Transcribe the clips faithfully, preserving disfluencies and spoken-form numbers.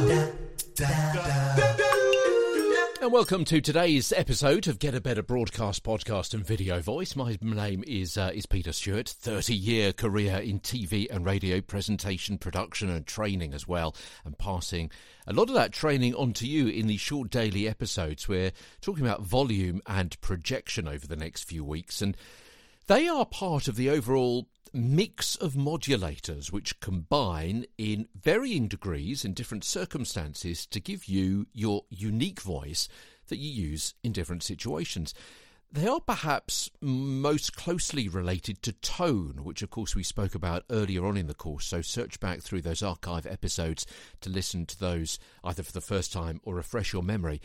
And welcome to today's episode of Get a Better Broadcast Podcast and Video Voice. My name is uh, is Peter Stewart. thirty-year career in T V and radio presentation, production and training as well, and passing a lot of that training on to you in these short daily episodes. We're talking about volume and projection over the next few weeks, and they are part of the overall mix of modulators which combine in varying degrees in different circumstances to give you your unique voice that you use in different situations. They are perhaps most closely related to tone, which of course we spoke about earlier on in the course, so search back through those archive episodes to listen to those either for the first time or refresh your memory.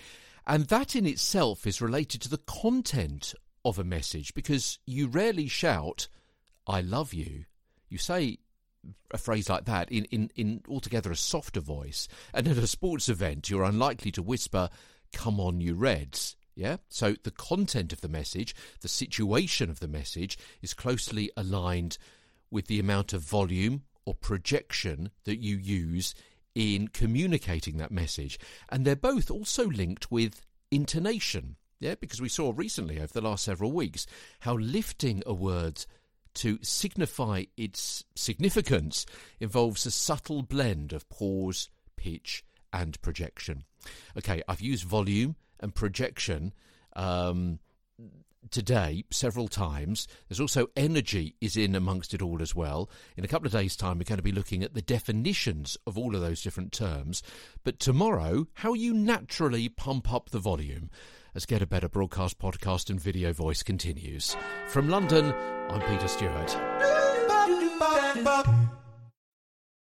And that in itself is related to the content of a message, because you rarely shout, "I love you." You say a phrase like that in, in, in altogether a softer voice. And at a sports event, you're unlikely to whisper, "Come on, you Reds." Yeah? So the content of the message, the situation of the message, is closely aligned with the amount of volume or projection that you use in communicating that message. And they're both also linked with intonation. Yeah? Because we saw recently, over the last several weeks, how lifting a word to signify its significance involves a subtle blend of pause, pitch and projection. Okay, I've used volume and projection um, today several times. There's also energy is in amongst it all as well. In a couple of days' time, we're going to be looking at the definitions of all of those different terms. But tomorrow, how you naturally pump up the volume as Get a Better Broadcast Podcast and Video Voice continues. From London, I'm Peter Stewart.